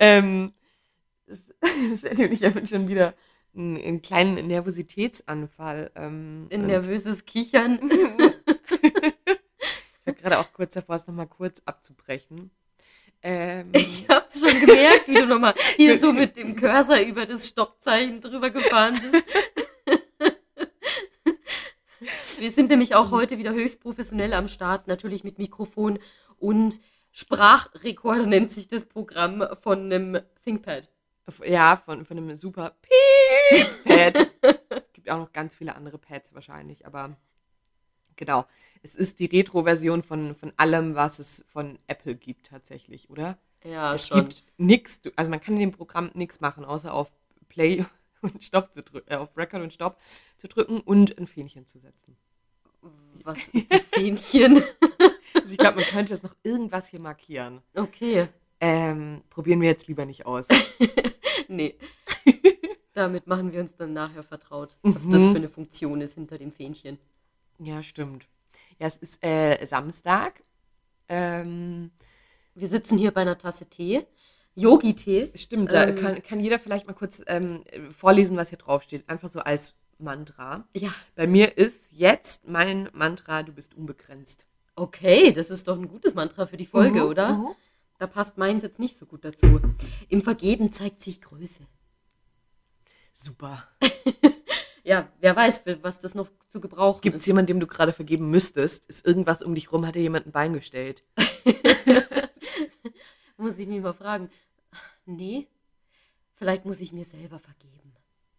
Das erlebe ich ja schon wieder einen kleinen Nervositätsanfall. Ein nervöses Kichern. Ich war gerade auch kurz davor, es nochmal kurz abzubrechen. Ich hab's schon gemerkt, wie du nochmal hier so mit dem Cursor über das Stoppzeichen drüber gefahren bist. Wir sind nämlich auch heute wieder höchst professionell am Start, natürlich mit Mikrofon und Sprachrekorder nennt sich das Programm von einem ThinkPad. Ja, von einem super Piep-Pad. Es gibt auch noch ganz viele andere Pads wahrscheinlich, aber genau. Es ist die Retro-Version von allem, was es von Apple gibt tatsächlich, oder? Ja, es schon. Es gibt nichts, also man kann in dem Programm nichts machen, außer auf Play und Stopp zu drücken, auf Record und Stopp zu drücken und ein Fähnchen zu setzen. Was ist das Fähnchen? Also ich glaube, man könnte jetzt noch irgendwas hier markieren. Okay. Probieren wir jetzt lieber nicht aus. Nee. Damit machen wir uns dann nachher vertraut, was das für eine Funktion ist hinter dem Fähnchen. Ja, stimmt. Ja, es ist Samstag. Wir sitzen hier bei einer Tasse Tee. Yogi-Tee. Stimmt, da kann jeder vielleicht mal kurz vorlesen, was hier draufsteht. Einfach so als Mantra. Ja. Bei mir ist jetzt mein Mantra, du bist unbegrenzt. Okay, das ist doch ein gutes Mantra für die Folge, oder? Mhm. Da passt meins jetzt nicht so gut dazu. Im Vergeben zeigt sich Größe. Super. Ja, wer weiß, was das noch zu gebrauchen ist. Gibt es jemanden, dem du gerade vergeben müsstest? Ist irgendwas um dich rum? Hat dir jemand ein Bein gestellt? Muss ich mich mal fragen. Nee, vielleicht muss ich mir selber vergeben.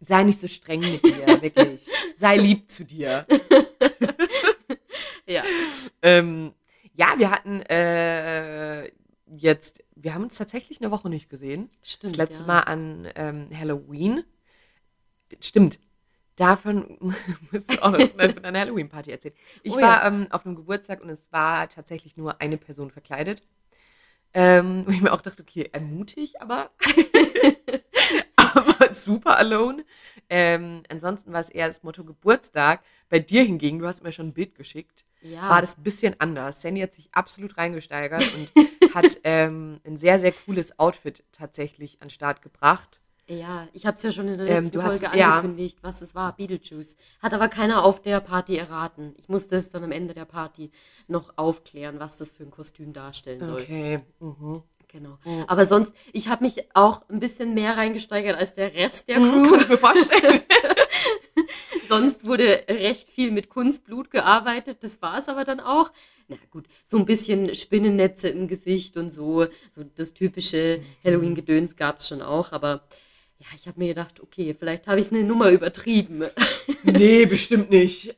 Sei nicht so streng mit dir, wirklich. Sei lieb zu dir. Ja. Ja, wir hatten jetzt, wir haben uns tatsächlich eine Woche nicht gesehen. Stimmt, das letzte Mal an Halloween. Stimmt. Davon musst du auch noch schnell von einer Halloween-Party erzählen. Ich war auf einem Geburtstag und es war tatsächlich nur eine Person verkleidet. Wo ich mir auch dachte, okay, ermutig, aber, aber super alone. Ansonsten war es eher das Motto Geburtstag. Bei dir hingegen, du hast mir schon ein Bild geschickt, war das ein bisschen anders. Sandy hat sich absolut reingesteigert und hat ein sehr, sehr cooles Outfit tatsächlich an den Start gebracht. Ja, ich habe es ja schon in der letzten Folge angekündigt, was es war, Beetlejuice. Hat aber keiner auf der Party erraten. Ich musste es dann am Ende der Party noch aufklären, was das für ein Kostüm darstellen soll. Okay. Mhm. Genau. Mhm. Aber sonst, ich habe mich auch ein bisschen mehr reingesteigert als der Rest der Crew. Kann ich mir vorstellen. Sonst wurde recht viel mit Kunstblut gearbeitet, das war es aber dann auch. Na gut, so ein bisschen Spinnennetze im Gesicht und so das typische Halloween-Gedöns gab es schon auch, aber... Ja, ich habe mir gedacht, okay, vielleicht habe ich es eine Nummer übertrieben. Nee, bestimmt nicht.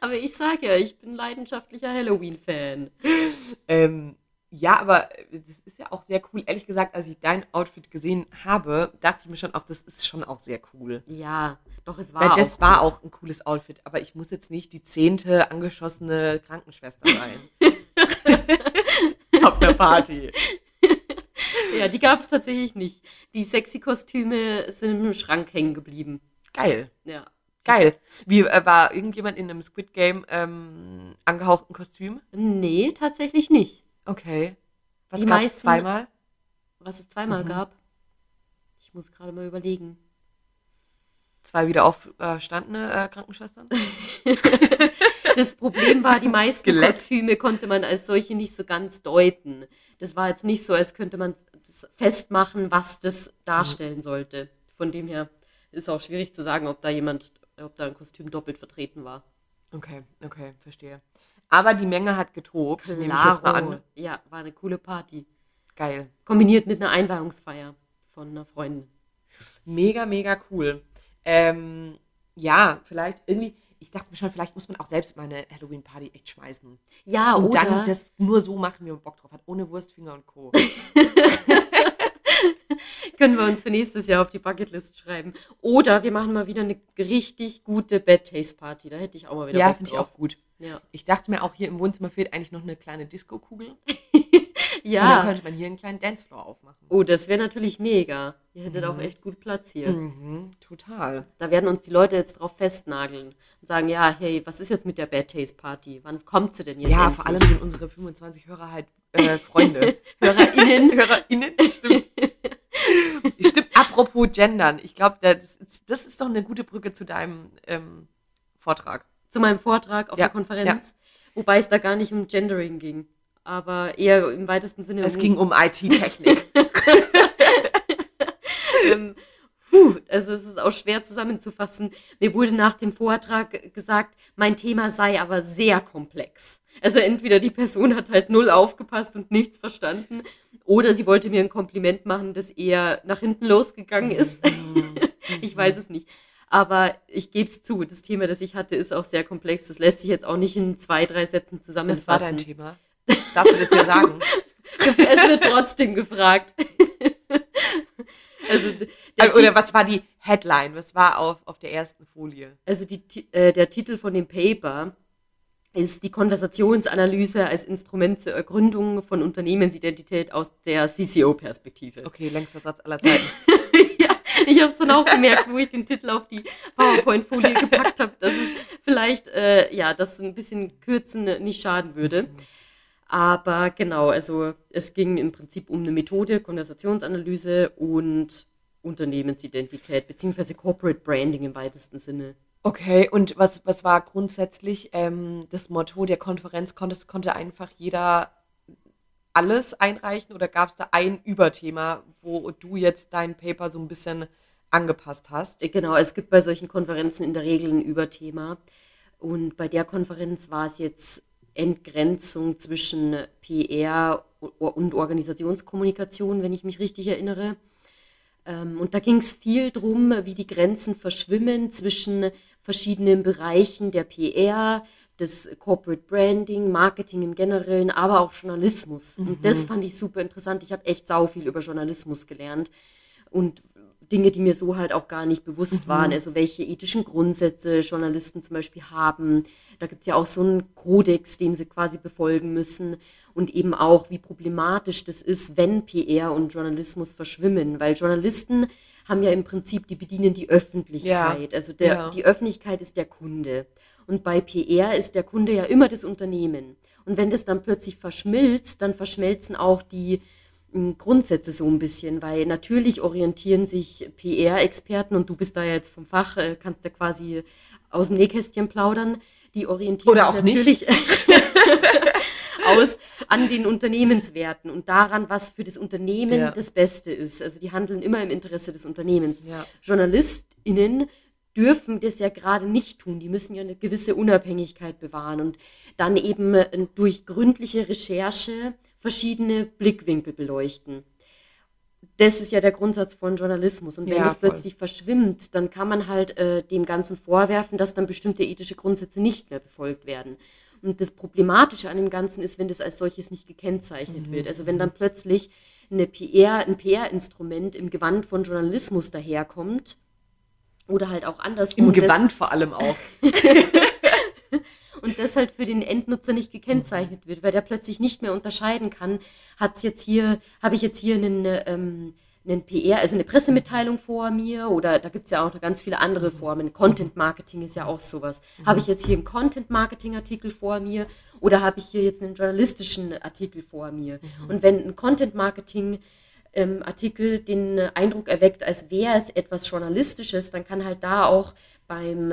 Aber ich sage ja, ich bin leidenschaftlicher Halloween-Fan. Ja, aber das ist ja auch sehr cool. Ehrlich gesagt, als ich dein Outfit gesehen habe, dachte ich mir schon auch, das ist schon auch sehr cool. Ja, doch, es war auch. Weil das war auch ein cooles Outfit, aber ich muss jetzt nicht die 10. angeschossene Krankenschwester sein. Auf der Party. Ja, die gab es tatsächlich nicht. Die sexy Kostüme sind im Schrank hängen geblieben. Geil. Ja. Geil. Wie, war irgendjemand in einem Squid Game angehauchten Kostüm? Nee, tatsächlich nicht. Okay. Was gab es zweimal? Was es zweimal gab? Ich muss gerade mal überlegen. 2 wieder aufstandene Krankenschwestern? Das Problem war, die meisten Kostüme konnte man als solche nicht so ganz deuten. Das war jetzt nicht so, als könnte man das festmachen, was das darstellen sollte. Von dem her ist auch schwierig zu sagen, ob da ein Kostüm doppelt vertreten war. Okay, verstehe. Aber die Menge hat getobt, nehme ich jetzt mal an. Ja, war eine coole Party. Geil. Kombiniert mit einer Einweihungsfeier von einer Freundin. Mega, mega cool. Ja, vielleicht irgendwie... Ich dachte mir schon, vielleicht muss man auch selbst mal eine Halloween-Party echt schmeißen. Ja, und dann das nur so machen, wie man Bock drauf hat. Ohne Wurstfinger und Co. Können wir uns für nächstes Jahr auf die Bucketlist schreiben. Oder wir machen mal wieder eine richtig gute Bad-Taste-Party. Da hätte ich auch mal wieder Bock drauf. Ja, finde ich auch gut. Ja. Ich dachte mir auch, hier im Wohnzimmer fehlt eigentlich noch eine kleine Disco-Kugel. Ja. Und dann könnte man hier einen kleinen Dancefloor aufmachen. Oh, das wäre natürlich mega. Ihr hättet auch echt gut Platz hier. Mhm, total. Da werden uns die Leute jetzt drauf festnageln und sagen, ja, hey, was ist jetzt mit der Bad-Taste-Party? Wann kommt sie denn jetzt endlich? Vor allem sind unsere 25 Hörer halt Freunde. HörerInnen, stimmt. Stimmt, apropos Gendern. Ich glaube, das ist doch eine gute Brücke zu deinem Vortrag. Zu meinem Vortrag auf der Konferenz? Ja. Wobei es da gar nicht um Gendering ging, aber eher im weitesten Sinne. Es ging um IT-Technik. Also es ist auch schwer zusammenzufassen. Mir wurde nach dem Vortrag gesagt, mein Thema sei aber sehr komplex. Also entweder die Person hat halt null aufgepasst und nichts verstanden oder sie wollte mir ein Kompliment machen, das eher nach hinten losgegangen ist. Ich weiß es nicht. Aber ich gebe es zu, das Thema, das ich hatte, ist auch sehr komplex. Das lässt sich jetzt auch nicht in 2-3 Sätzen zusammenfassen. Das war dein Thema. Darfst du das ja sagen? Es wird trotzdem gefragt. Oder was war die Headline? Was war auf der ersten Folie? Also der Titel von dem Paper ist die Konversationsanalyse als Instrument zur Ergründung von Unternehmensidentität aus der CCO-Perspektive. Okay, längster Satz aller Zeiten. Ich habe es dann auch gemerkt, wo ich den Titel auf die PowerPoint-Folie gepackt habe, dass es vielleicht, das ein bisschen kürzen nicht schaden würde. Aber genau, also es ging im Prinzip um eine Methode, Konversationsanalyse und Unternehmensidentität, beziehungsweise Corporate Branding im weitesten Sinne. Okay, und was war grundsätzlich das Motto der Konferenz? Konnte einfach jeder alles einreichen oder gab es da ein Überthema, wo du jetzt dein Paper so ein bisschen angepasst hast? Genau, es gibt bei solchen Konferenzen in der Regel ein Überthema und bei der Konferenz war es jetzt Entgrenzung zwischen PR und Organisationskommunikation, wenn ich mich richtig erinnere. Und da ging es viel drum, wie die Grenzen verschwimmen zwischen verschiedenen Bereichen der PR, das Corporate Branding, Marketing im Generellen, aber auch Journalismus. Und das fand ich super interessant. Ich habe echt sau viel über Journalismus gelernt und Dinge, die mir so halt auch gar nicht bewusst waren. Also welche ethischen Grundsätze Journalisten zum Beispiel haben. Da gibt es ja auch so einen Kodex, den sie quasi befolgen müssen. Und eben auch, wie problematisch das ist, wenn PR und Journalismus verschwimmen. Weil Journalisten haben ja im Prinzip, die bedienen die Öffentlichkeit. Ja. Also die Öffentlichkeit ist der Kunde. Und bei PR ist der Kunde ja immer das Unternehmen. Und wenn das dann plötzlich verschmilzt, dann verschmelzen auch die Grundsätze so ein bisschen, weil natürlich orientieren sich PR-Experten, und du bist da ja jetzt vom Fach, kannst da quasi aus dem Nähkästchen plaudern, die orientieren sich natürlich an den Unternehmenswerten und daran, was für das Unternehmen das Beste ist. Also die handeln immer im Interesse des Unternehmens. Ja. JournalistInnen dürfen das ja gerade nicht tun. Die müssen ja eine gewisse Unabhängigkeit bewahren und dann eben durch gründliche Recherche verschiedene Blickwinkel beleuchten. Das ist ja der Grundsatz von Journalismus. Und wenn das plötzlich verschwimmt, dann kann man halt dem Ganzen vorwerfen, dass dann bestimmte ethische Grundsätze nicht mehr befolgt werden. Und das Problematische an dem Ganzen ist, wenn das als solches nicht gekennzeichnet wird. Also wenn dann plötzlich ein PR-Instrument im Gewand von Journalismus daherkommt, oder halt auch andersrum. Im Gewand vor allem auch. Und das halt für den Endnutzer nicht gekennzeichnet wird, weil der plötzlich nicht mehr unterscheiden kann, habe ich jetzt hier einen PR, also eine Pressemitteilung vor mir, oder da gibt es ja auch noch ganz viele andere Formen. Content-Marketing ist ja auch sowas. Habe ich jetzt hier einen Content-Marketing-Artikel vor mir oder habe ich hier jetzt einen journalistischen Artikel vor mir? Und wenn ein Content-Marketing Artikel den Eindruck erweckt, als wäre es etwas Journalistisches, dann kann halt da auch beim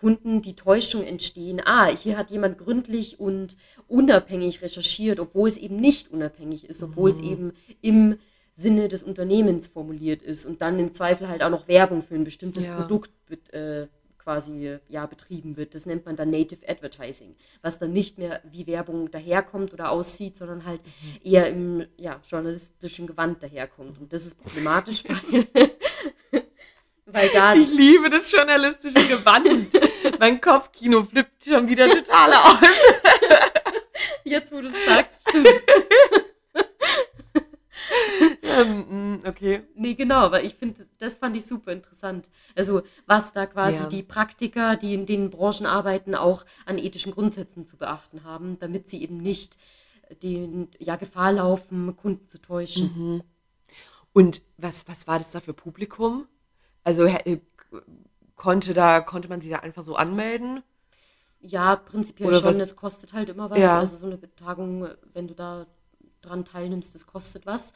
Kunden die Täuschung entstehen, hier hat jemand gründlich und unabhängig recherchiert, obwohl es eben nicht unabhängig ist, obwohl es eben im Sinne des Unternehmens formuliert ist und dann im Zweifel halt auch noch Werbung für ein bestimmtes Produkt betrieben wird. Das nennt man dann Native Advertising, was dann nicht mehr wie Werbung daherkommt oder aussieht, sondern halt eher im journalistischen Gewand daherkommt. Und das ist problematisch, weil ich liebe das journalistische Gewand. Mein Kopfkino flippt schon wieder total aus. Jetzt, wo du es sagst, stimmt. Okay. Nee, genau, aber ich finde, das fand ich super interessant. Also, was da quasi die Praktiker, die in den Branchen arbeiten, auch an ethischen Grundsätzen zu beachten haben, damit sie eben nicht die ja Gefahr laufen, Kunden zu täuschen. Mhm. Und was war das da für Publikum? Also konnte man sich da einfach so anmelden? Ja, prinzipiell oder schon, das kostet halt immer was. Ja. Also so eine Tagung, wenn du da dran teilnimmst, das kostet was.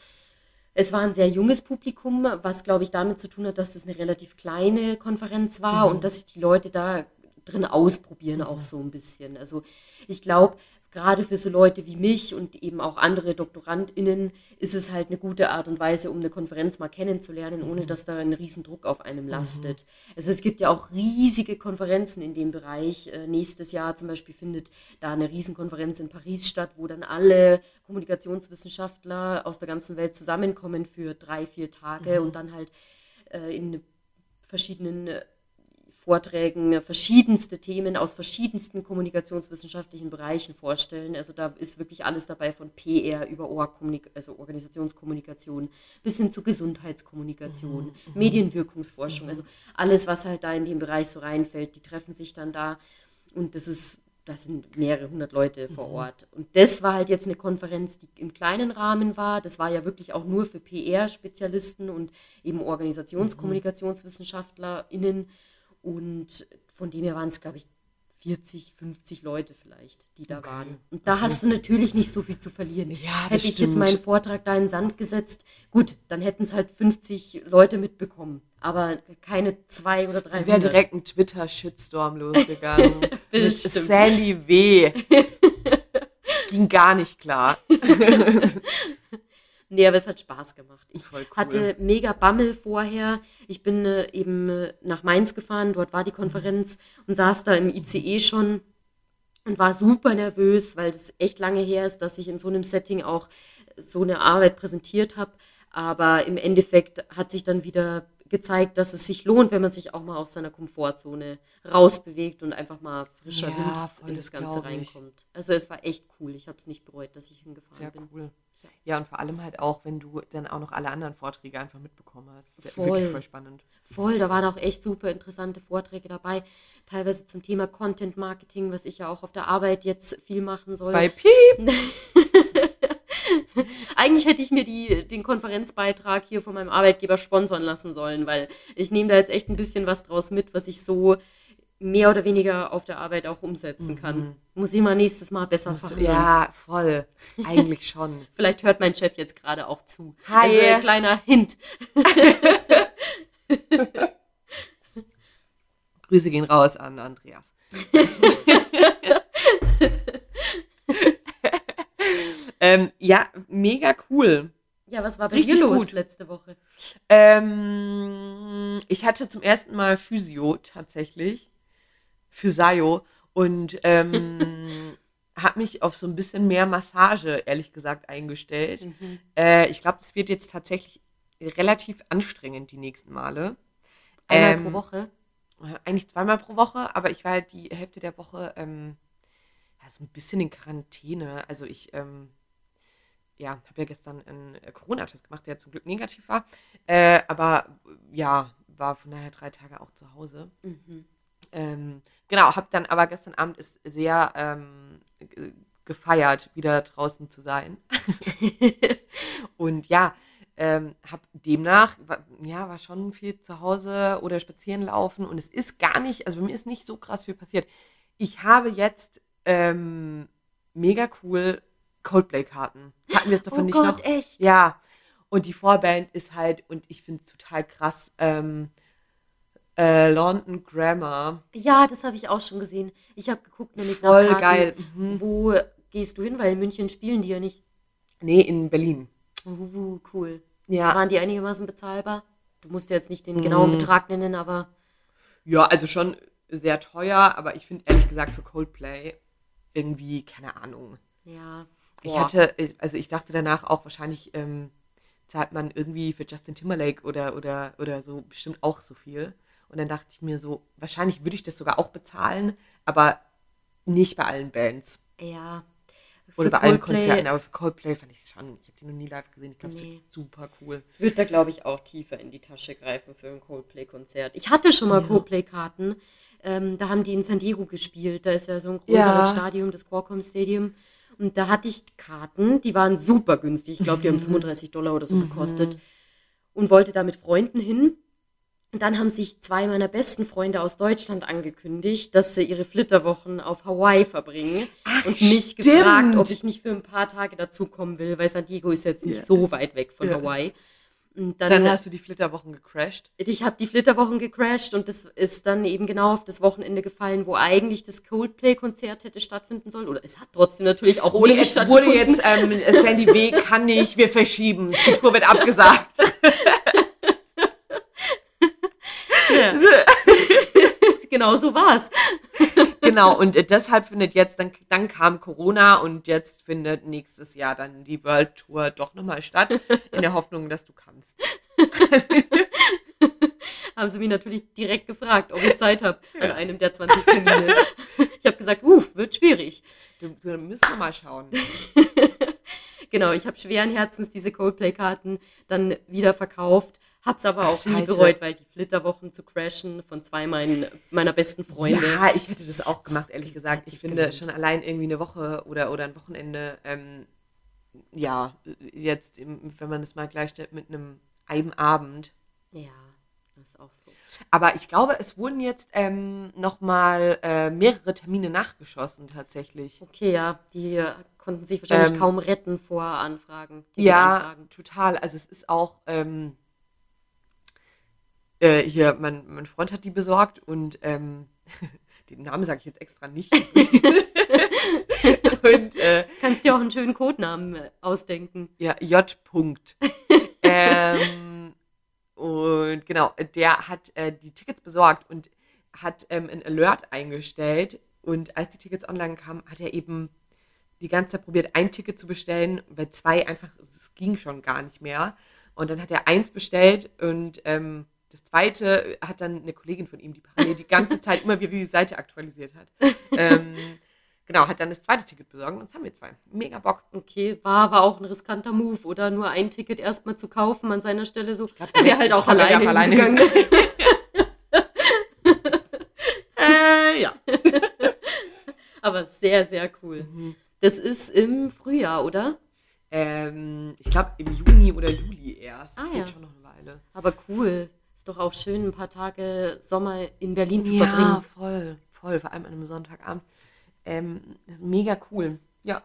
Es war ein sehr junges Publikum, was, glaube ich, damit zu tun hat, dass das eine relativ kleine Konferenz war und dass sich die Leute da drin ausprobieren auch so ein bisschen. Also ich glaube, gerade für so Leute wie mich und eben auch andere DoktorandInnen ist es halt eine gute Art und Weise, um eine Konferenz mal kennenzulernen, ohne dass da ein Riesendruck auf einem lastet. Also es gibt ja auch riesige Konferenzen in dem Bereich. Nächstes Jahr zum Beispiel findet da eine Riesenkonferenz in Paris statt, wo dann alle Kommunikationswissenschaftler aus der ganzen Welt zusammenkommen für 3-4 Tage und dann halt in verschiedenen Vorträgen verschiedenste Themen aus verschiedensten kommunikationswissenschaftlichen Bereichen vorstellen. Also da ist wirklich alles dabei, von PR über Organisationskommunikation bis hin zu Gesundheitskommunikation, Medienwirkungsforschung. Also alles, was halt da in den Bereich so reinfällt, die treffen sich dann da und das sind mehrere hundert Leute vor Ort. Und das war halt jetzt eine Konferenz, die im kleinen Rahmen war. Das war ja wirklich auch nur für PR-Spezialisten und eben Organisationskommunikationswissenschaftlerinnen. Und von dem her waren es, glaube ich, 40, 50 Leute vielleicht, die da waren. Und da hast du natürlich nicht so viel zu verlieren. Ja, hätte ich jetzt meinen Vortrag da in den Sand gesetzt, gut, dann hätten es halt 50 Leute mitbekommen. Aber keine 200 oder 300. Wäre direkt ein Twitter-Shitstorm losgegangen. Mit Sally W. Ging gar nicht klar. Nee, aber es hat Spaß gemacht. Ich voll cool. Hatte mega Bammel vorher. Ich bin eben nach Mainz gefahren, dort war die Konferenz und saß da im ICE schon und war super nervös, weil das echt lange her ist, dass ich in so einem Setting auch so eine Arbeit präsentiert habe. Aber im Endeffekt hat sich dann wieder gezeigt, dass es sich lohnt, wenn man sich auch mal aus seiner Komfortzone rausbewegt und einfach mal frischer Wind in das Ganze reinkommt. Also es war echt cool. Ich habe es nicht bereut, dass ich hingefahren bin. Sehr cool. Ja, und vor allem halt auch, wenn du dann auch noch alle anderen Vorträge einfach mitbekommen hast. Das ist wirklich voll spannend. Voll, da waren auch echt super interessante Vorträge dabei. Teilweise zum Thema Content Marketing, was ich ja auch auf der Arbeit jetzt viel machen soll. Bei Piep! Eigentlich hätte ich mir den Konferenzbeitrag hier von meinem Arbeitgeber sponsern lassen sollen, weil ich nehme da jetzt echt ein bisschen was draus mit, was ich so mehr oder weniger auf der Arbeit auch umsetzen kann. Muss ich mal nächstes Mal besser verhandeln. Ja, voll. Eigentlich schon. Vielleicht hört mein Chef jetzt gerade auch zu. Hi. Also ein kleiner Hint. Grüße gehen raus an Andreas. Ja, mega cool. Ja, was war bei dir los letzte Woche? Ich hatte zum ersten Mal Physio tatsächlich. Physio und habe mich auf so ein bisschen mehr Massage, ehrlich gesagt, eingestellt. Ich glaube, das wird jetzt tatsächlich relativ anstrengend die nächsten Male. Einmal pro Woche? Eigentlich zweimal pro Woche, aber ich war halt die Hälfte der Woche so ein bisschen in Quarantäne. Also ich habe ja gestern einen Corona-Test gemacht, der zum Glück negativ war. Aber ja, war von daher 3 Tage auch zu Hause. Genau, habe dann aber gestern Abend ist sehr gefeiert, wieder draußen zu sein. Und ja, habe demnach, war schon viel zu Hause oder spazieren laufen. Und es ist gar nicht, also bei mir ist nicht so krass viel passiert. Ich habe jetzt mega cool Coldplay-Karten. Hatten wir es davon nicht noch? Oh Gott, echt? Ja. Und die Vorband ist halt, und ich finde es total krass, London Grammar. Ja, das habe ich auch schon gesehen. Ich habe geguckt, nämlich voll nach Karten. Geil. Wo gehst du hin? Weil in München spielen die ja nicht. Nee, in Berlin. Cool. Ja. Waren die einigermaßen bezahlbar? Du musst ja jetzt nicht den genauen Betrag nennen, aber... Ja, also schon sehr teuer, aber ich finde ehrlich gesagt für Coldplay irgendwie, keine Ahnung. Ja. Ich dachte danach auch wahrscheinlich, zahlt man irgendwie für Justin Timberlake oder so bestimmt auch so viel. Und dann dachte ich mir so, wahrscheinlich würde ich das sogar auch bezahlen, aber nicht bei allen Bands. Ja. Oder bei allen Konzerten, aber für Coldplay fand ich es schon. Ich habe die noch nie live gesehen. Ich glaube, das ist super cool. Ich würde da, glaube ich, auch tiefer in die Tasche greifen für ein Coldplay-Konzert. Ich hatte schon mal Coldplay-Karten. Da haben die in San Diego gespielt. Da ist ja so ein größeres Stadion, das Qualcomm-Stadium. Und da hatte ich Karten, die waren super günstig. Ich glaube, die haben $35 oder so gekostet. Und wollte da mit Freunden hin. Und dann haben sich zwei meiner besten Freunde aus Deutschland angekündigt, dass sie ihre Flitterwochen auf Hawaii verbringen. Ach, und mich gefragt, ob ich nicht für ein paar Tage dazukommen will, weil San Diego ist jetzt nicht so weit weg von Hawaii. Und dann hast du die Flitterwochen gecrashed? Ich habe die Flitterwochen gecrashed und das ist dann eben genau auf das Wochenende gefallen, wo eigentlich das Coldplay-Konzert hätte stattfinden sollen. Oder es hat trotzdem natürlich auch ohne es wurde jetzt, Sandy W. kann nicht, wir verschieben. Die Tour wird abgesagt. Ja. Genau, so war's. Genau, und deshalb findet jetzt, dann kam Corona und jetzt findet nächstes Jahr dann die World Tour doch nochmal statt, in der Hoffnung, dass du kannst. Haben sie mich natürlich direkt gefragt, ob ich Zeit habe an einem der 20 Termine. Ich habe gesagt, wird schwierig. Wir müssen mal schauen. Genau, ich habe schweren Herzens diese Coldplay-Karten dann wieder verkauft. Hab's aber auch nie bereut, weil die Flitterwochen zu crashen von zwei meiner besten Freunde. Ja, ich hätte das auch gemacht, ehrlich gesagt. Ich finde schon allein irgendwie eine Woche oder ein Wochenende, jetzt, wenn man das mal gleichstellt mit einem Abend. Ja, das ist auch so. Aber ich glaube, es wurden jetzt nochmal mehrere Termine nachgeschossen tatsächlich. Okay, ja, die konnten sich wahrscheinlich kaum retten vor Anfragen. Total. Also es ist auch... hier, mein Freund hat die besorgt und den Namen sage ich jetzt extra nicht. Und, kannst dir auch einen schönen Codenamen ausdenken. Ja, J. Und genau, der hat die Tickets besorgt und hat ein Alert eingestellt. Und als die Tickets online kamen, hat er eben die ganze Zeit probiert, ein Ticket zu bestellen, weil zwei einfach, es ging schon gar nicht mehr. Und dann hat er eins bestellt und das zweite hat dann eine Kollegin von ihm, die parallel die ganze Zeit immer wieder die Seite aktualisiert hat. Hat dann das zweite Ticket besorgt und das haben wir zwei. Mega Bock. Okay, war auch ein riskanter Move, oder? Nur ein Ticket erstmal zu kaufen an seiner Stelle so. Er wäre halt auch alleine gegangen. Aber sehr, sehr cool. Mhm. Das ist im Frühjahr, oder? Ich glaube im Juni oder Juli erst. Das geht schon noch eine Weile. Aber cool. Ist doch auch schön, ein paar Tage Sommer in Berlin zu verbringen. Ja, voll, vor allem an einem Sonntagabend. Das ist mega cool. Ja.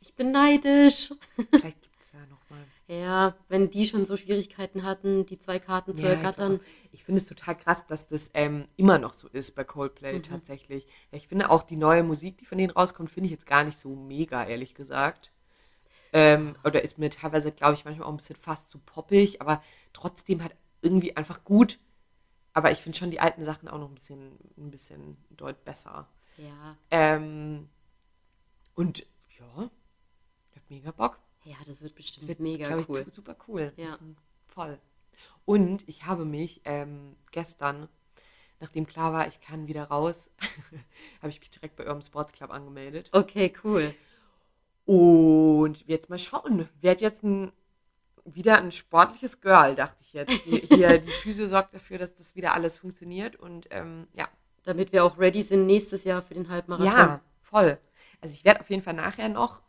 Ich bin neidisch. Vielleicht gibt es ja nochmal. Ja, wenn die schon so Schwierigkeiten hatten, die zwei Karten zu ergattern. Ich finde es total krass, dass das immer noch so ist bei Coldplay tatsächlich. Ich finde auch die neue Musik, die von denen rauskommt, finde ich jetzt gar nicht so mega, ehrlich gesagt. Oder ist mir teilweise, glaube ich, manchmal auch ein bisschen fast zu poppig, aber trotzdem hat irgendwie einfach gut, aber ich finde schon die alten Sachen auch noch ein bisschen deutlich besser. Ja. Und ja, ich habe mega Bock. Ja, das wird bestimmt mega cool. Super cool. Ja. Voll. Und ich habe mich gestern, nachdem klar war, ich kann wieder raus, habe ich mich direkt bei Urban Sports Club angemeldet. Okay, cool. Und jetzt mal schauen, wer hat jetzt wieder ein sportliches Girl, dachte ich jetzt. Die Physio sorgt dafür, dass das wieder alles funktioniert und damit wir auch ready sind nächstes Jahr für den Halbmarathon. Ja, voll. Also ich werde auf jeden Fall nachher noch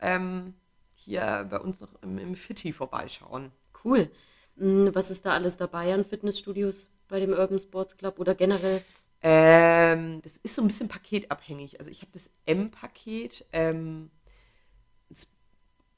hier bei uns noch im Fitti vorbeischauen. Cool. Was ist da alles dabei an Fitnessstudios bei dem Urban Sports Club oder generell? Das ist so ein bisschen paketabhängig. Also ich habe das M-Paket.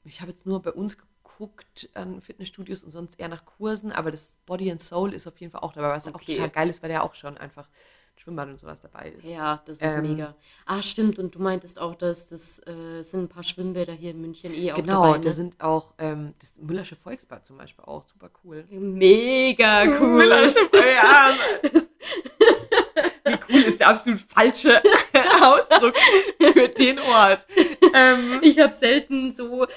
Ich habe jetzt nur bei uns guckt an Fitnessstudios und sonst eher nach Kursen, aber das Body and Soul ist auf jeden Fall auch dabei, was auch total geil ist, weil der auch schon einfach Schwimmbad und sowas dabei ist. Ja, das ist mega. Ah, stimmt, und du meintest auch, dass das sind ein paar Schwimmbäder hier in München auch dabei. Genau, da sind auch das Müllersche Volksbad zum Beispiel auch super cool. Mega cool. Müllersche Volksbad. Wie cool ist der absolut falsche Ausdruck für den Ort. Ich habe selten so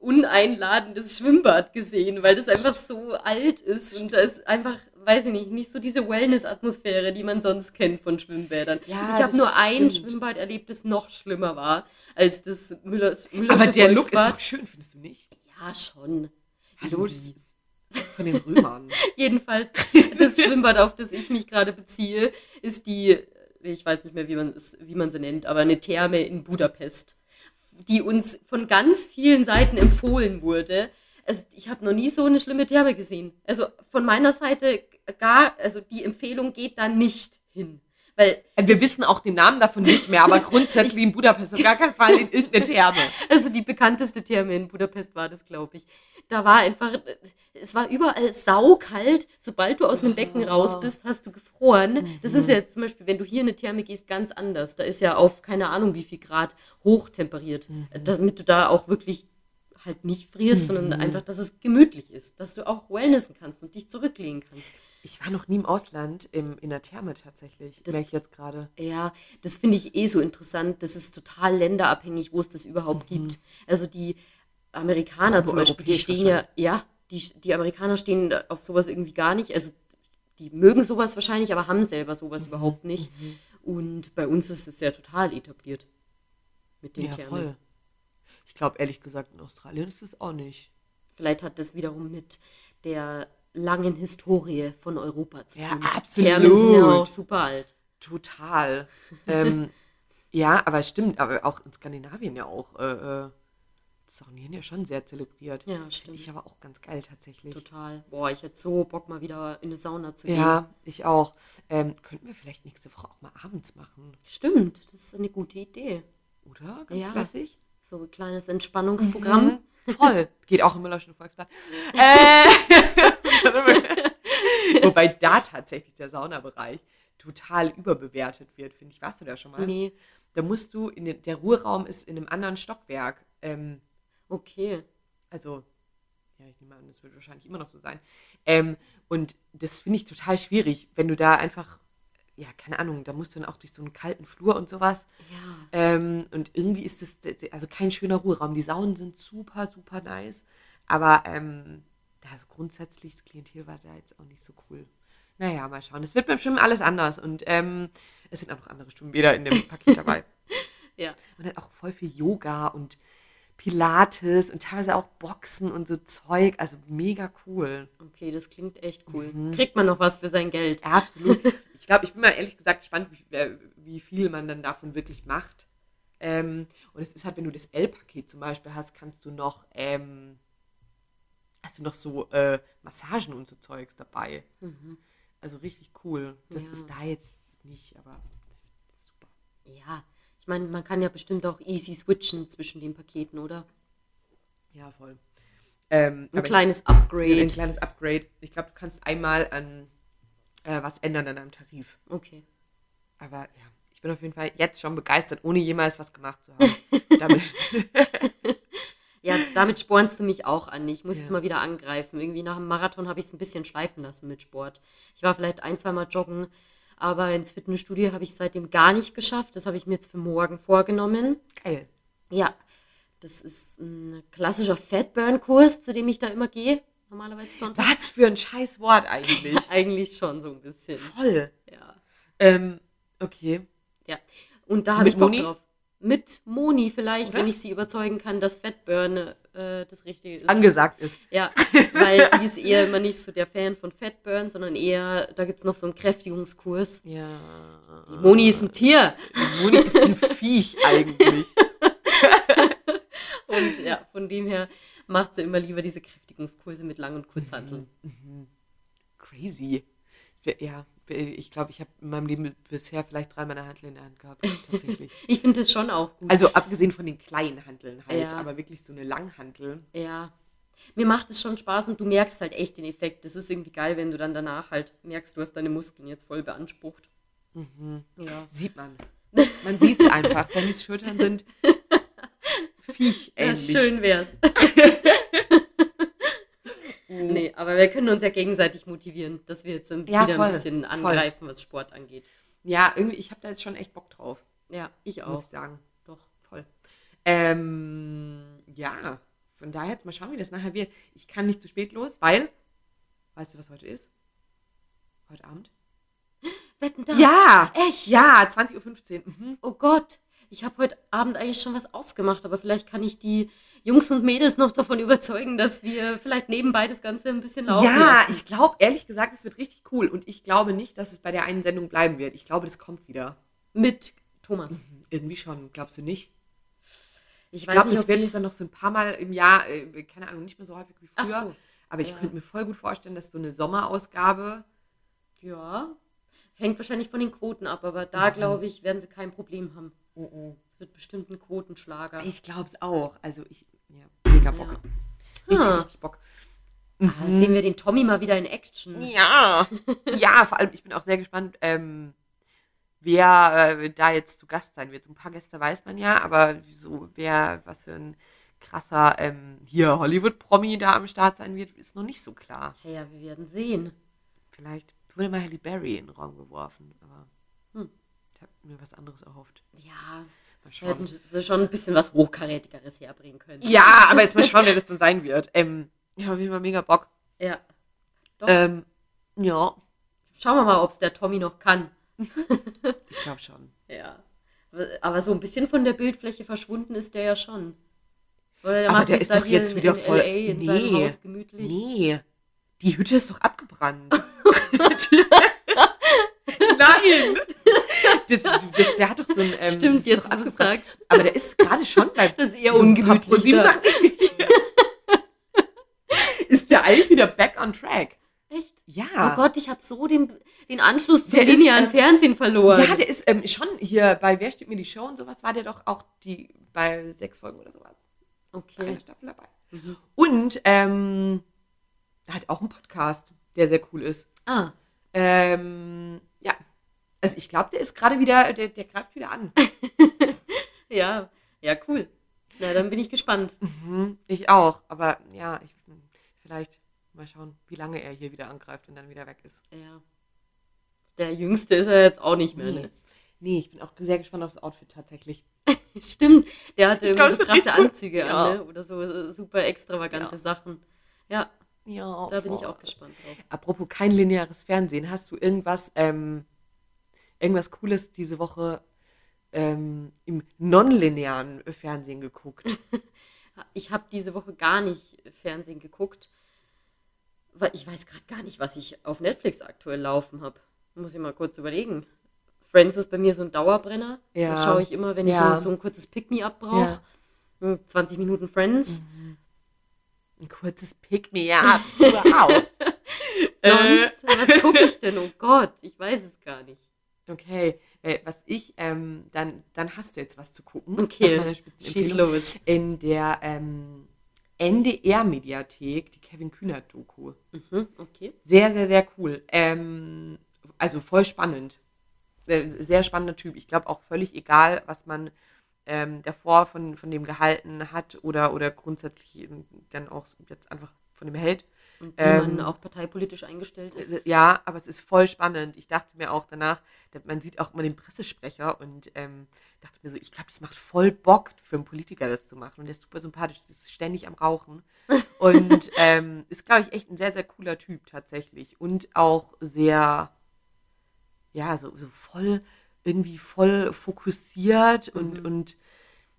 uneinladendes Schwimmbad gesehen, weil das einfach so alt ist und da ist einfach, weiß ich nicht so diese Wellness-Atmosphäre, die man sonst kennt von Schwimmbädern. Ja, ich habe nur ein Schwimmbad erlebt, das noch schlimmer war als das Müllersche Aber der Look ist doch schön, findest du nicht? Ja, schon. Hallo, das ist von den Römern. Jedenfalls, das Schwimmbad, auf das ich mich gerade beziehe, ist ich weiß nicht mehr, wie man sie nennt, aber eine Therme in Budapest. die uns von ganz vielen Seiten empfohlen wurde. Also ich habe noch nie so eine schlimme Therme gesehen. Also von meiner Seite gar, also die Empfehlung geht da nicht hin. Weil wir wissen auch den Namen davon nicht mehr, aber grundsätzlich in Budapest auf gar keinen Fall in irgendeine Therme. Also die bekannteste Therme in Budapest war das, glaube ich. Da war einfach, es war überall saukalt. Sobald du aus dem Becken raus bist, hast du gefroren. Mhm. Das ist ja zum Beispiel, wenn du hier in eine Therme gehst, ganz anders. Da ist ja auf keine Ahnung wie viel Grad hochtemperiert, damit du da auch wirklich halt nicht frierst, sondern einfach, dass es gemütlich ist, dass du auch wellnessen kannst und dich zurücklehnen kannst. Ich war noch nie im Ausland in der Therme tatsächlich, das merke ich jetzt gerade. Ja, das finde ich eh so interessant. Das ist total länderabhängig, wo es das überhaupt gibt. Also die Amerikaner zum Beispiel, die stehen die Amerikaner stehen auf sowas irgendwie gar nicht. Also die mögen sowas wahrscheinlich, aber haben selber sowas überhaupt nicht. Und bei uns ist es ja total etabliert mit den Thermen. Voll. Ich glaube, ehrlich gesagt, in Australien ist es auch nicht. Vielleicht hat das wiederum mit der langen Historie von Europa zu tun. Ja, absolut. Thermen sind ja auch super alt. Total. Ja, aber stimmt, aber auch in Skandinavien ja auch. Saunieren ja schon sehr zelebriert. Ja, stimmt. Finde ich aber auch ganz geil tatsächlich. Total. Boah, ich hätte so Bock, mal wieder in eine Sauna zu gehen. Ja, ich auch. Könnten wir vielleicht nächste Woche auch mal abends machen. Stimmt, das ist eine gute Idee. Oder? Ganz klassisch. So ein kleines Entspannungsprogramm. Voll. Geht auch im Müllerschen Volksbad. Wobei da tatsächlich der Saunabereich total überbewertet wird, finde ich. Warst du da schon mal? Nee. Da musst du, der Ruheraum ist in einem anderen Stockwerk. Okay. Also, ja, ich nehme an, das wird wahrscheinlich immer noch so sein. Und das finde ich total schwierig, wenn du da einfach, ja, keine Ahnung, da musst du dann auch durch so einen kalten Flur und sowas. Ja. Und irgendwie ist das, also kein schöner Ruheraum. Die Saunen sind super, super nice. Aber also grundsätzlich, das Klientel war da jetzt auch nicht so cool. Naja, mal schauen. Es wird beim Schwimmen alles anders. Und es sind auch noch andere Schwimmbäder in dem Paket dabei. Ja. Und dann auch voll viel Yoga und Pilates und teilweise auch Boxen und so Zeug. Also mega cool. Okay, das klingt echt cool. Kriegt man noch was für sein Geld? Ja, absolut. Ich glaube, ich bin mal ehrlich gesagt gespannt, wie viel man dann davon wirklich macht. Und es ist halt, wenn du das L-Paket zum Beispiel hast, hast du noch so Massagen und so Zeugs dabei. Also richtig cool. Das ist da jetzt nicht, aber das ist super. Ja, ich meine, man kann ja bestimmt auch easy switchen zwischen den Paketen, oder? Ja, voll. Ein kleines Upgrade. Ich glaube, du kannst einmal an was ändern an deinem Tarif. Okay. Aber ja, ich bin auf jeden Fall jetzt schon begeistert, ohne jemals was gemacht zu haben. Ja, damit spornst du mich auch an. Ich muss jetzt mal wieder angreifen. Irgendwie nach dem Marathon habe ich es ein bisschen schleifen lassen mit Sport. Ich war vielleicht 1-2 Mal joggen, aber ins Fitnessstudio habe ich seitdem gar nicht geschafft. Das habe ich mir jetzt für morgen vorgenommen. Geil. Ja, das ist ein klassischer Fatburn-Kurs, zu dem ich da immer gehe. Normalerweise Sonntag. Was für ein scheiß Wort eigentlich. Eigentlich schon so ein bisschen. Voll. Ja. Okay. Ja. Und da habe ich Bock drauf. Mit Moni vielleicht, oder? Wenn ich sie überzeugen kann, dass Fatburn das Richtige ist. Angesagt ist. Ja, weil sie ist eher immer nicht so der Fan von Fatburn, sondern eher, da gibt es noch so einen Kräftigungskurs. Ja. Die Moni ist ein Tier. Die Moni ist ein Viech eigentlich. Und ja, von dem her macht sie immer lieber diese Kräftigungskurse mit Lang- und Kurzhanteln. Crazy. Ja. Ich glaube, ich habe in meinem Leben bisher vielleicht 3 meiner Hanteln in der Hand gehabt, tatsächlich. Ich finde das schon auch gut. Also abgesehen von den kleinen Hanteln halt, aber wirklich so eine Langhantel. Ja, mir macht es schon Spaß und du merkst halt echt den Effekt. Das ist irgendwie geil, wenn du dann danach halt merkst, du hast deine Muskeln jetzt voll beansprucht. Ja. Sieht man. Man sieht es einfach. Seine Schultern sind viechähnlich. Ja, schön wär's. Nee, aber wir können uns ja gegenseitig motivieren, dass wir jetzt wieder voll, ein bisschen angreifen, was Sport angeht. Ja, irgendwie, ich habe da jetzt schon echt Bock drauf. Ja, ich auch. Muss ich sagen. Doch, voll. Ja, von daher jetzt mal schauen, wie das nachher wird. Ich kann nicht zu spät los, weil, weißt du, was heute ist? Heute Abend? Wetten, dass? Ja! Echt? Ja, 20.15 Uhr. Oh Gott, ich habe heute Abend eigentlich schon was ausgemacht, aber vielleicht kann ich die Jungs und Mädels noch davon überzeugen, dass wir vielleicht nebenbei das Ganze ein bisschen laufen lassen. Ich glaube, ehrlich gesagt, es wird richtig cool. Und ich glaube nicht, dass es bei der einen Sendung bleiben wird. Ich glaube, das kommt wieder. Mit Thomas. Irgendwie schon. Glaubst du nicht? Ich glaube, das wird jetzt dann noch so ein paar Mal im Jahr, keine Ahnung, nicht mehr so häufig wie früher. Ach so. Aber ich könnte mir voll gut vorstellen, dass so eine Sommerausgabe... Ja, hängt wahrscheinlich von den Quoten ab, aber da, glaube ich, werden sie kein Problem haben. Es wird bestimmt ein Quotenschlager. Ich glaube es auch. Also ich, mega Bock. Ja. Richtig Bock. Sehen wir den Tommy mal wieder in Action. Ja, ja, vor allem, ich bin auch sehr gespannt, wer da jetzt zu Gast sein wird. So ein paar Gäste weiß man ja, aber so wer, was für ein krasser hier Hollywood-Promi da am Start sein wird, ist noch nicht so klar. Ja, wir werden sehen. Vielleicht wurde mal Halle Berry in den Raum geworfen, aber ich habe mir was anderes erhofft. Ja, hätten sie schon ein bisschen was Hochkarätigeres herbringen können. Ja, aber jetzt mal schauen, wer das dann sein wird. Ich habe immer mega Bock. Ja. Doch. Ja. Schauen wir mal, ob es der Tommy noch kann. Ich glaube schon. Ja. Aber so ein bisschen von der Bildfläche verschwunden ist der ja schon. Oder der macht sich da hier jetzt wieder in voll... LA in seinem Haus gemütlich. Nee. Die Hütte ist doch abgebrannt. Nein! Der hat doch so ein... Stimmt, jetzt wo du sagst. Aber der ist gerade schon bei... Das ist eher so ungemütlich. Ist der eigentlich wieder back on track. Echt? Ja. Oh Gott, ich habe so den Anschluss zum linearen Fernsehen verloren. Ja, der ist schon hier bei Wer steht mir die Show und sowas, war der doch auch die bei 6 Folgen oder sowas. Okay. Bei einer Staffel dabei. Mhm. Und er hat auch einen Podcast, der sehr cool ist. Ah. Ja. Also ich glaube, der ist gerade wieder, der greift wieder an. Ja, ja, cool. Na, dann bin ich gespannt. Mhm, ich auch. Aber ja, vielleicht mal schauen, wie lange er hier wieder angreift und dann wieder weg ist. Ja. Der Jüngste ist er jetzt auch nicht mehr, ne? Nee, ich bin auch sehr gespannt auf das Outfit tatsächlich. Stimmt, der hatte immer so krasse Anzüge an, ne? Oder so super extravagante Sachen. Ja, ja, da bin ich auch gespannt drauf. Apropos kein lineares Fernsehen, hast du irgendwas Cooles diese Woche im non-linearen Fernsehen geguckt? Ich habe diese Woche gar nicht Fernsehen geguckt, weil ich weiß gerade gar nicht, was ich auf Netflix aktuell laufen habe. Muss ich mal kurz überlegen. Friends ist bei mir so ein Dauerbrenner. Ja. Das schaue ich immer, wenn ich so ein kurzes Pick-me-up brauche. Ja. 20 Minuten Friends. Mhm. Ein kurzes Pick-me-up. Wow. Sonst, was gucke ich denn? Oh Gott, ich weiß es gar nicht. Okay, was ich, dann hast du jetzt was zu gucken. Okay, schieß los. In der NDR-Mediathek, die Kevin Kühnert-Doku. Mhm, okay. Sehr, sehr, sehr cool. Also voll spannend. Sehr spannender Typ. Ich glaube auch völlig egal, was man davor von dem gehalten hat oder grundsätzlich dann auch jetzt einfach von dem hält. Und wie man auch parteipolitisch eingestellt ist. Ja, aber es ist voll spannend. Ich dachte mir auch danach, man sieht auch immer den Pressesprecher und dachte mir so, ich glaube, das macht voll Bock für einen Politiker, das zu machen. Und der ist super sympathisch, der ist ständig am Rauchen. Und ist, glaube ich, echt ein sehr, sehr cooler Typ tatsächlich. Und auch sehr, ja, so voll, irgendwie voll fokussiert und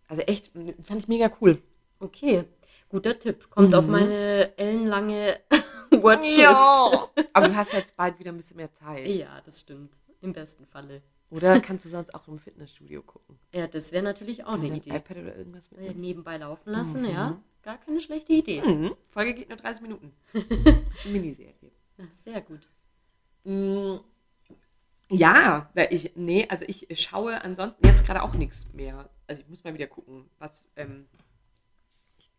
also echt, fand ich mega cool. Okay. Guter Tipp. Kommt auf meine ellenlange Watchlist. Ja. Aber du hast jetzt bald wieder ein bisschen mehr Zeit. Ja, das stimmt. Im besten Falle. Oder kannst du sonst auch im Fitnessstudio gucken? Ja, das wäre natürlich auch eine Idee. iPad oder irgendwas mit nebenbei laufen lassen, ja. Gar keine schlechte Idee. Mhm. Folge geht nur 30 Minuten. Miniserie. Na, sehr gut. Ja, also ich schaue ansonsten jetzt gerade auch nichts mehr. Also ich muss mal wieder gucken, was...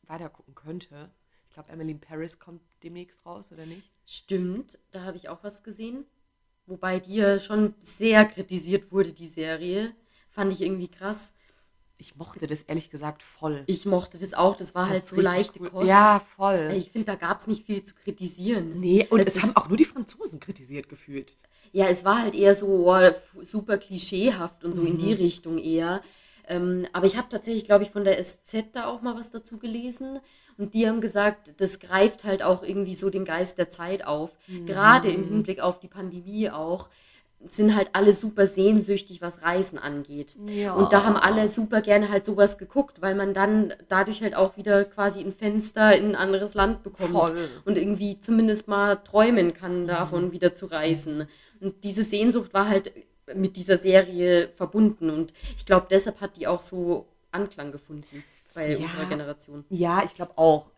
weiter gucken könnte. Ich glaube, Emily in Paris kommt demnächst raus, oder nicht? Stimmt, da habe ich auch was gesehen. Wobei die ja schon sehr kritisiert wurde, die Serie. Fand ich irgendwie krass. Ich mochte das ehrlich gesagt voll. Ich mochte das auch, das war halt so leichte Kost. Ja, voll. Ich finde, da gab es nicht viel zu kritisieren. Nee, und es haben auch nur die Franzosen kritisiert gefühlt. Ja, es war halt eher so super klischeehaft und so in die Richtung eher. Aber ich habe tatsächlich, glaube ich, von der SZ da auch mal was dazu gelesen. Und die haben gesagt, das greift halt auch irgendwie so den Geist der Zeit auf. Mhm. Gerade im Hinblick auf die Pandemie auch, sind halt alle super sehnsüchtig, was Reisen angeht. Ja. Und da haben alle super gerne halt sowas geguckt, weil man dann dadurch halt auch wieder quasi ein Fenster in ein anderes Land bekommt. Voll. Und irgendwie zumindest mal träumen kann davon, wieder zu reisen. Und diese Sehnsucht war halt... mit dieser Serie verbunden und ich glaube, deshalb hat die auch so Anklang gefunden. bei unserer Generation. Ja, ich glaube auch.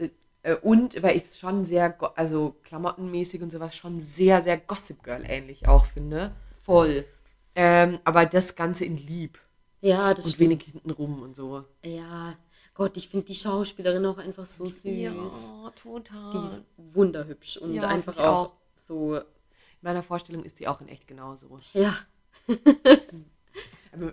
Und weil ich es schon sehr, also klamottenmäßig und sowas, schon sehr, sehr Gossip Girl ähnlich auch finde. Voll. Aber das Ganze in lieb. Ja, das stimmt. Und wenig hintenrum und so. Ja, Gott, ich finde die Schauspielerin auch einfach so süß. Ja, total. Die ist wunderhübsch und ja, einfach auch so. In meiner Vorstellung ist die auch in echt genauso. Ja.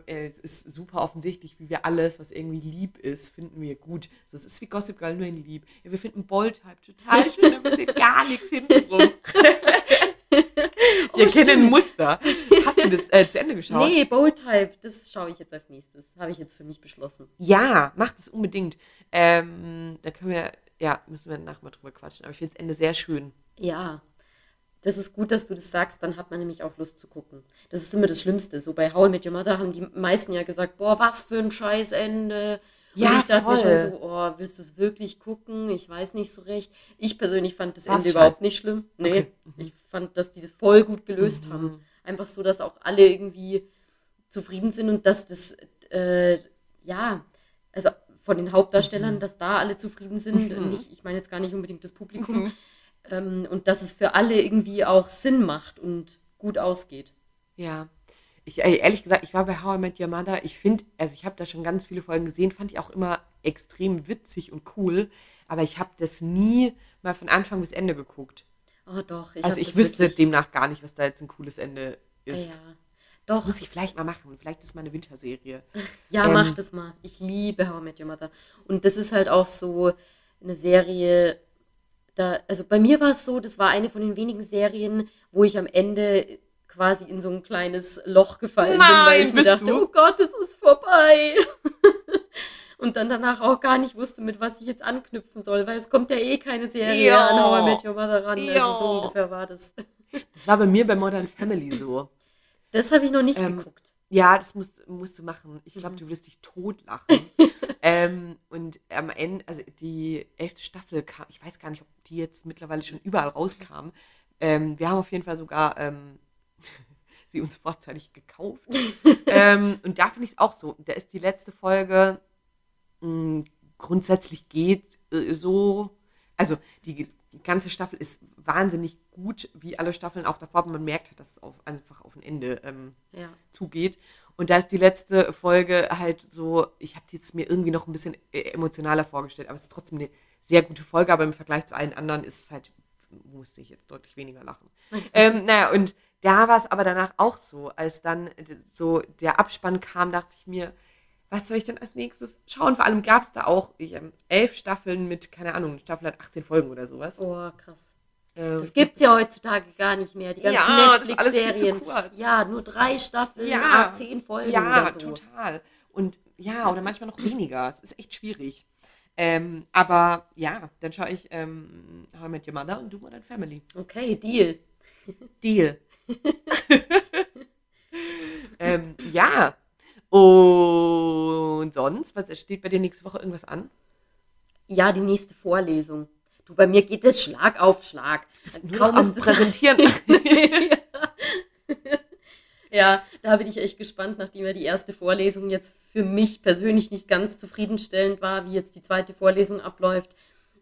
Es ist super offensichtlich, wie wir alles, was irgendwie lieb ist, finden wir gut. Also es ist wie Gossip Girl, nur in lieb. Ja, wir finden Bold-Type total schön, aber wir sehen gar nichts hintenrum. Ich erkenne ein Muster. Hast du das zu Ende geschaut? Nee, Bold-Type, das schaue ich jetzt als nächstes. Habe ich jetzt für mich beschlossen. Ja, mach das unbedingt. Da können wir, müssen wir danach mal drüber quatschen. Aber ich finde das Ende sehr schön. Ja. Das ist gut, dass du das sagst, dann hat man nämlich auch Lust zu gucken. Das ist immer das Schlimmste. So bei How I Met Your Mother haben die meisten ja gesagt, boah, was für ein Scheißende. Ja, und ich dachte mir schon so, oh, willst du es wirklich gucken? Ich weiß nicht so recht. Ich persönlich fand das Ende überhaupt nicht schlimm. Nee, okay. Ich fand, dass die das voll gut gelöst haben. Einfach so, dass auch alle irgendwie zufrieden sind und dass das, also von den Hauptdarstellern, dass da alle zufrieden sind. Ich meine jetzt gar nicht unbedingt das Publikum. Und dass es für alle irgendwie auch Sinn macht und gut ausgeht. Ja, ich ehrlich gesagt, ich war bei How I Met Your Mother, ich habe da schon ganz viele Folgen gesehen, fand ich auch immer extrem witzig und cool, aber ich habe das nie mal von Anfang bis Ende geguckt. Oh doch. Ich wüsste wirklich demnach gar nicht, was da jetzt ein cooles Ende ist. Ja, doch. Das muss ich vielleicht mal machen, vielleicht ist mal eine Winterserie. Ja, mach das mal. Ich liebe How I Met Your Mother. Und das ist halt auch so eine Serie. Also bei mir war es so, das war eine von den wenigen Serien, wo ich am Ende quasi in so ein kleines Loch gefallen bin, weil ich mir dachte, oh Gott, es ist vorbei. Und dann danach auch gar nicht wusste, mit was ich jetzt anknüpfen soll, weil es kommt ja eh keine Serie an How I Met Your Mother ran. Also so ungefähr war das. Das war bei mir bei Modern Family so. Das habe ich noch nicht geguckt. Ja, das musst du machen. Ich glaube, du wirst dich totlachen. Und am Ende, also die 11. Staffel kam, ich weiß gar nicht, ob die jetzt mittlerweile schon überall rauskam. Wir haben auf jeden Fall sogar sie uns vorzeitig gekauft. Und da finde ich es auch so. Da ist die letzte Folge, grundsätzlich geht so, also die ganze Staffel ist wahnsinnig gut, wie alle Staffeln auch davor, aber man merkt halt, dass es einfach auf ein Ende zugeht. Und da ist die letzte Folge halt so, ich habe die jetzt mir irgendwie noch ein bisschen emotionaler vorgestellt, aber es ist trotzdem eine sehr gute Folge, aber im Vergleich zu allen anderen ist es halt, musste ich jetzt deutlich weniger lachen. Und da war es aber danach auch so, als dann so der Abspann kam, dachte ich mir, was soll ich denn als nächstes schauen? Vor allem gab es da auch 11 Staffeln mit, keine Ahnung, eine Staffel hat 18 Folgen oder sowas. Oh, krass. Das gibt's ja heutzutage gar nicht mehr, die ganzen Netflix-Serien. Ja, nur 3 Staffeln, 10 Folgen oder so. Ja, total. Und oder manchmal noch weniger. Es ist echt schwierig. Aber dann schaue ich How I Met Your Mother und Do Modern Family. Okay, Deal. Deal. Und sonst, was steht bei dir nächste Woche irgendwas an? Ja, die nächste Vorlesung. Du, bei mir geht das Schlag auf Schlag. Kaum ist das Präsentieren. Da bin ich echt gespannt, nachdem ja die erste Vorlesung jetzt für mich persönlich nicht ganz zufriedenstellend war, wie jetzt die zweite Vorlesung abläuft.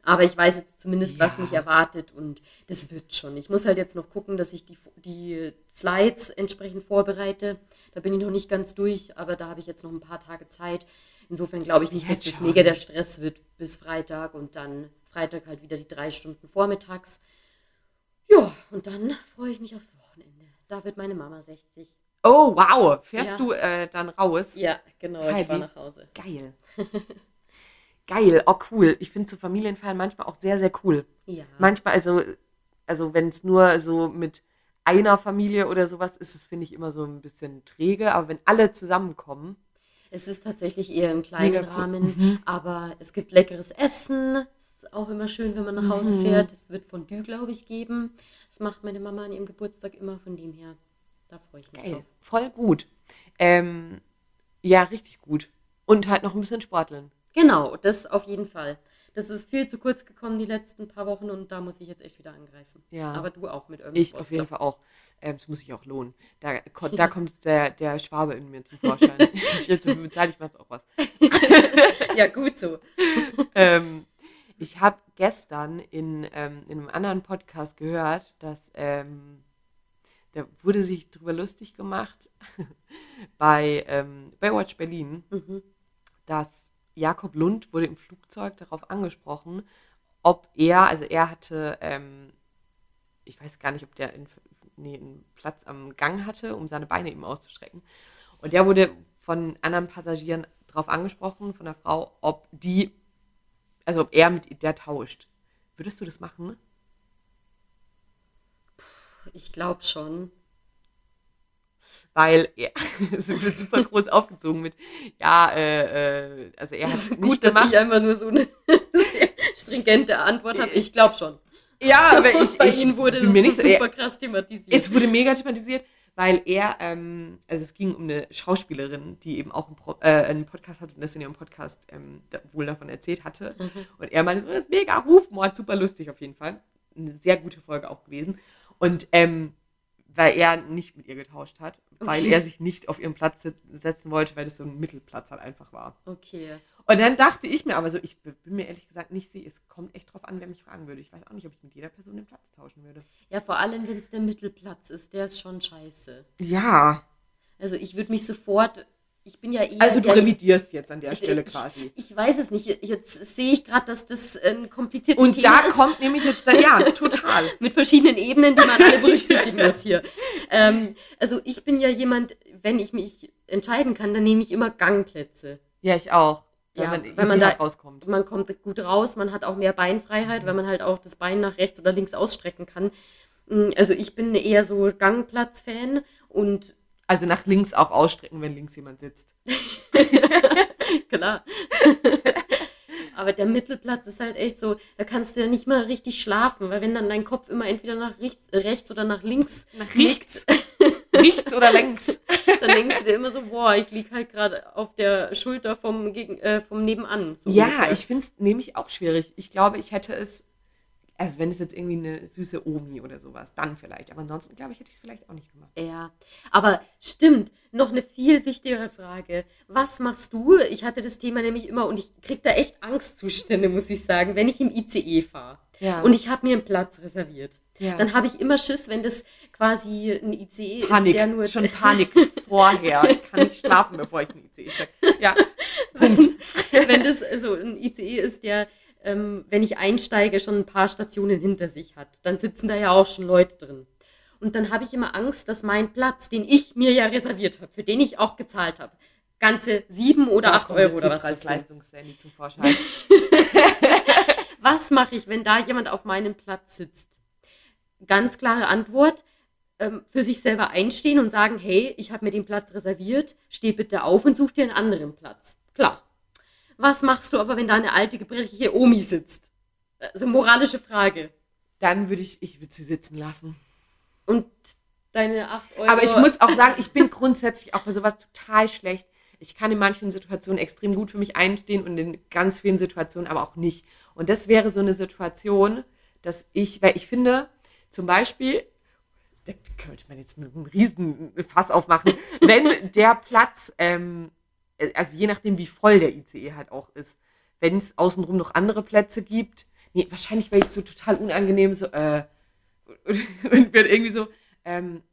Aber ich weiß jetzt zumindest, was mich erwartet und das wird schon. Ich muss halt jetzt noch gucken, dass ich die Slides entsprechend vorbereite. Da bin ich noch nicht ganz durch, aber da habe ich jetzt noch ein paar Tage Zeit. Insofern glaube ich nicht, dass das mega der Stress wird bis Freitag und dann Freitag halt wieder die 3 Stunden vormittags. Ja, und dann freue ich mich aufs Wochenende. Da wird meine Mama 60. Oh, wow. Fährst du dann raus? Ja, genau. Heidi. Ich fahre nach Hause. Geil. Geil, oh cool. Ich finde so Familienfeiern manchmal auch sehr, sehr cool. Ja. Manchmal, also wenn es nur so mit einer Familie oder sowas ist, es finde ich immer so ein bisschen träge. Aber wenn alle zusammenkommen. Es ist tatsächlich eher im kleinen Rahmen, aber es gibt leckeres Essen. Es ist auch immer schön, wenn man nach Hause fährt. Es wird Fondue, glaube ich, geben. Das macht meine Mama an ihrem Geburtstag immer, von dem her. Da freue ich mich drauf. Voll gut. Richtig gut. Und halt noch ein bisschen sporteln. Genau, das auf jeden Fall. Das ist viel zu kurz gekommen die letzten paar Wochen und da muss ich jetzt echt wieder angreifen. Ja. Aber du auch mit Urban Sports Club. Ich auf jeden Fall auch. Das muss ich auch lohnen. Da kommt der Schwabe in mir zum Vorschein. Jetzt bezahle ich mal auch was. Ja, gut so. Ich habe gestern in einem anderen Podcast gehört, dass da wurde sich drüber lustig gemacht bei Baywatch Berlin, dass Jakob Lund wurde im Flugzeug darauf angesprochen, ob er hatte, ich weiß gar nicht, ob der einen Platz am Gang hatte, um seine Beine eben auszustrecken. Und der wurde von anderen Passagieren darauf angesprochen, von der Frau, ob er mit der tauscht. Würdest du das machen? Ich glaube schon. Weil es wird super groß aufgezogen mit, er hat es nicht gut gemacht. Dass ich einfach nur so eine sehr stringente Antwort habe. Ich glaube schon. Ja, aber bei Ihnen wurde das super krass thematisiert. Es wurde mega thematisiert, weil es ging um eine Schauspielerin, die eben auch einen Podcast hatte und das in ihrem Podcast wohl davon erzählt hatte. Mhm. Und er meinte so, das ist mega Rufmord, super lustig auf jeden Fall. Eine sehr gute Folge auch gewesen. Und weil er nicht mit ihr getauscht hat, weil er sich nicht auf ihren Platz setzen wollte, weil das so ein Mittelplatz halt einfach war. Okay. Und dann dachte ich mir aber so, ich bin mir ehrlich gesagt nicht sicher, es kommt echt drauf an, wer mich fragen würde. Ich weiß auch nicht, ob ich mit jeder Person den Platz tauschen würde. Ja, vor allem, wenn es der Mittelplatz ist, der ist schon scheiße. Ja. Also ich würde mich sofort... Ich bin ja eher... Also du revidierst jetzt an der Stelle quasi. Ich weiß es nicht. Jetzt sehe ich gerade, dass das ein kompliziertes Thema ist. Und da kommt nämlich jetzt... Ja, total. Mit verschiedenen Ebenen, die man alle berücksichtigen muss hier. Also ich bin ja jemand, wenn ich mich entscheiden kann, dann nehme ich immer Gangplätze. Ja, ich auch. Ja, weil man da rauskommt. Man kommt gut raus, man hat auch mehr Beinfreiheit, weil man halt auch das Bein nach rechts oder links ausstrecken kann. Also ich bin eher so Gangplatz-Fan und... Also nach links auch ausstrecken, wenn links jemand sitzt. Klar. Aber der Mittelplatz ist halt echt so, da kannst du ja nicht mal richtig schlafen, weil wenn dann dein Kopf immer entweder nach rechts oder nach links... Nach rechts. Rechts oder längs. Dann denkst du dir immer so, boah, ich lieg halt gerade auf der Schulter vom Nebenan. So ja, ungefähr. Ich finde es nämlich auch schwierig. Ich glaube, ich hätte es... Also wenn es jetzt irgendwie eine süße Omi oder sowas, dann vielleicht. Aber ansonsten, glaube ich, hätte ich es vielleicht auch nicht gemacht. Ja, aber stimmt, noch eine viel wichtigere Frage. Was machst du? Ich hatte das Thema nämlich immer und ich kriege da echt Angstzustände, muss ich sagen, wenn ich im ICE fahre. Ja. Und ich habe mir einen Platz reserviert. Ja. Dann habe ich immer Schiss, wenn das quasi ein ICE ist, der nur... Schon Panik vorher. Ich kann nicht schlafen, bevor ich ein ICE steige. Ja, Punkt. Wenn das so ein ICE ist, der... wenn ich einsteige, schon ein paar Stationen hinter sich hat. Dann sitzen da ja auch schon Leute drin. Und dann habe ich immer Angst, dass mein Platz, den ich mir ja reserviert habe, für den ich auch gezahlt habe, ganze 7 oder 8 Euro oder was ist Leistungshandy zum Vorschein. Was mache ich, wenn da jemand auf meinem Platz sitzt? Ganz klare Antwort, für sich selber einstehen und sagen, hey, ich habe mir den Platz reserviert, steh bitte auf und such dir einen anderen Platz. Klar. Was machst du aber, wenn da eine alte, gebrechliche Omi sitzt? Also moralische Frage. Dann würde ich würde sie sitzen lassen. Und deine 8 Euro... Aber ich muss auch sagen, ich bin grundsätzlich auch bei sowas total schlecht. Ich kann in manchen Situationen extrem gut für mich einstehen und in ganz vielen Situationen aber auch nicht. Und das wäre so eine Situation, dass weil ich finde, zum Beispiel... Da könnte man jetzt einen riesen Fass aufmachen. Wenn der Platz... also je nachdem, wie voll der ICE halt auch ist. Wenn es außenrum noch andere Plätze gibt, nee, wahrscheinlich wäre ich so total unangenehm so, und bin irgendwie so,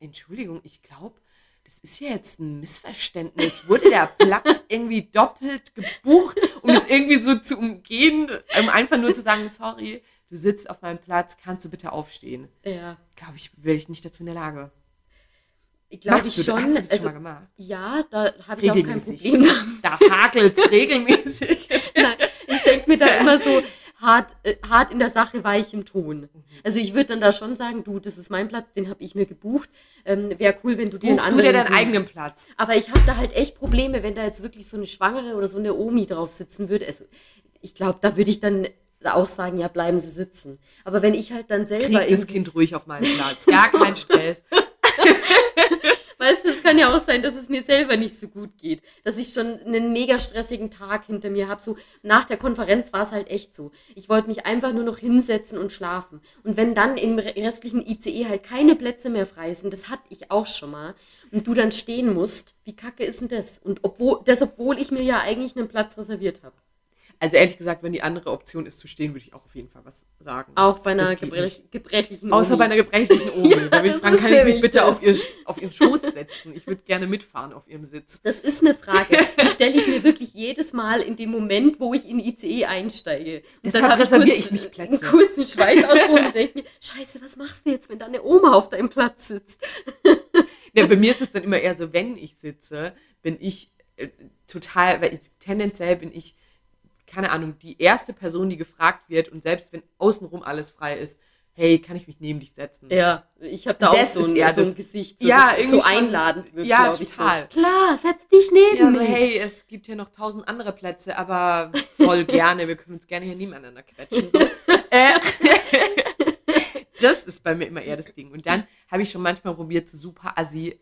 Entschuldigung, ich glaube, das ist ja jetzt ein Missverständnis. Wurde der Platz irgendwie doppelt gebucht, um es irgendwie so zu umgehen, um einfach nur zu sagen, sorry, du sitzt auf meinem Platz, kannst du bitte aufstehen? Ja. Glaube ich, wäre ich nicht dazu in der Lage. Ich glaube ich schon. Hast du das schon mal gemacht? Ja, da habe ich auch kein Problem. Da hakelt es regelmäßig. Nein, ich denke mir da immer so, hart in der Sache, weich im Ton. Also ich würde dann da schon sagen, du, das ist mein Platz, den habe ich mir gebucht. Wäre cool, wenn du dir einen anderen suchst. Du dir deinen eigenen Platz. Aber ich habe da halt echt Probleme, wenn da jetzt wirklich so eine Schwangere oder so eine Omi drauf sitzen würde. Also ich glaube, da würde ich dann... auch sagen, ja, bleiben Sie sitzen. Aber wenn ich halt dann selber... Krieg das Kind ruhig auf meinen Platz. Gar kein Stress. Weißt du, es kann ja auch sein, dass es mir selber nicht so gut geht. Dass ich schon einen mega stressigen Tag hinter mir habe. So nach der Konferenz war es halt echt so. Ich wollte mich einfach nur noch hinsetzen und schlafen. Und wenn dann im restlichen ICE halt keine Plätze mehr frei sind, das hatte ich auch schon mal, und du dann stehen musst, wie kacke ist denn das? Und obwohl ich mir ja eigentlich einen Platz reserviert habe. Also ehrlich gesagt, wenn die andere Option ist, zu stehen, würde ich auch auf jeden Fall was sagen. Auch bei einer gebrechlichen Omi. Außer bei einer gebrechlichen Omi. Ja, da würde ich fragen, kann ich mich bitte auf ihren Schoß setzen? Ich würde gerne mitfahren auf ihrem Sitz. Das ist eine Frage. Die stelle ich mir wirklich jedes Mal in dem Moment, wo ich in ICE einsteige. Und deshalb reserviere ich mich Plätze. Einen kurzen Schweißausbruch und denke mir, scheiße, was machst du jetzt, wenn da eine Oma auf deinem Platz sitzt? Ja, bei mir ist es dann immer eher so, wenn ich sitze, bin ich tendenziell bin ich keine Ahnung, die erste Person, die gefragt wird, und selbst wenn außenrum alles frei ist, hey, kann ich mich neben dich setzen? Ja, ich habe da auch so ein Gesicht, so, ja, das so einladend wirkt, ja, glaube ich. Ja, total. So. Klar, setz dich neben mich. Also, hey, es gibt hier noch 1000 andere Plätze, aber voll gerne, wir können uns gerne hier nebeneinander quetschen. So. Das ist bei mir immer eher das Ding. Und dann habe ich schon manchmal probiert, so super assi,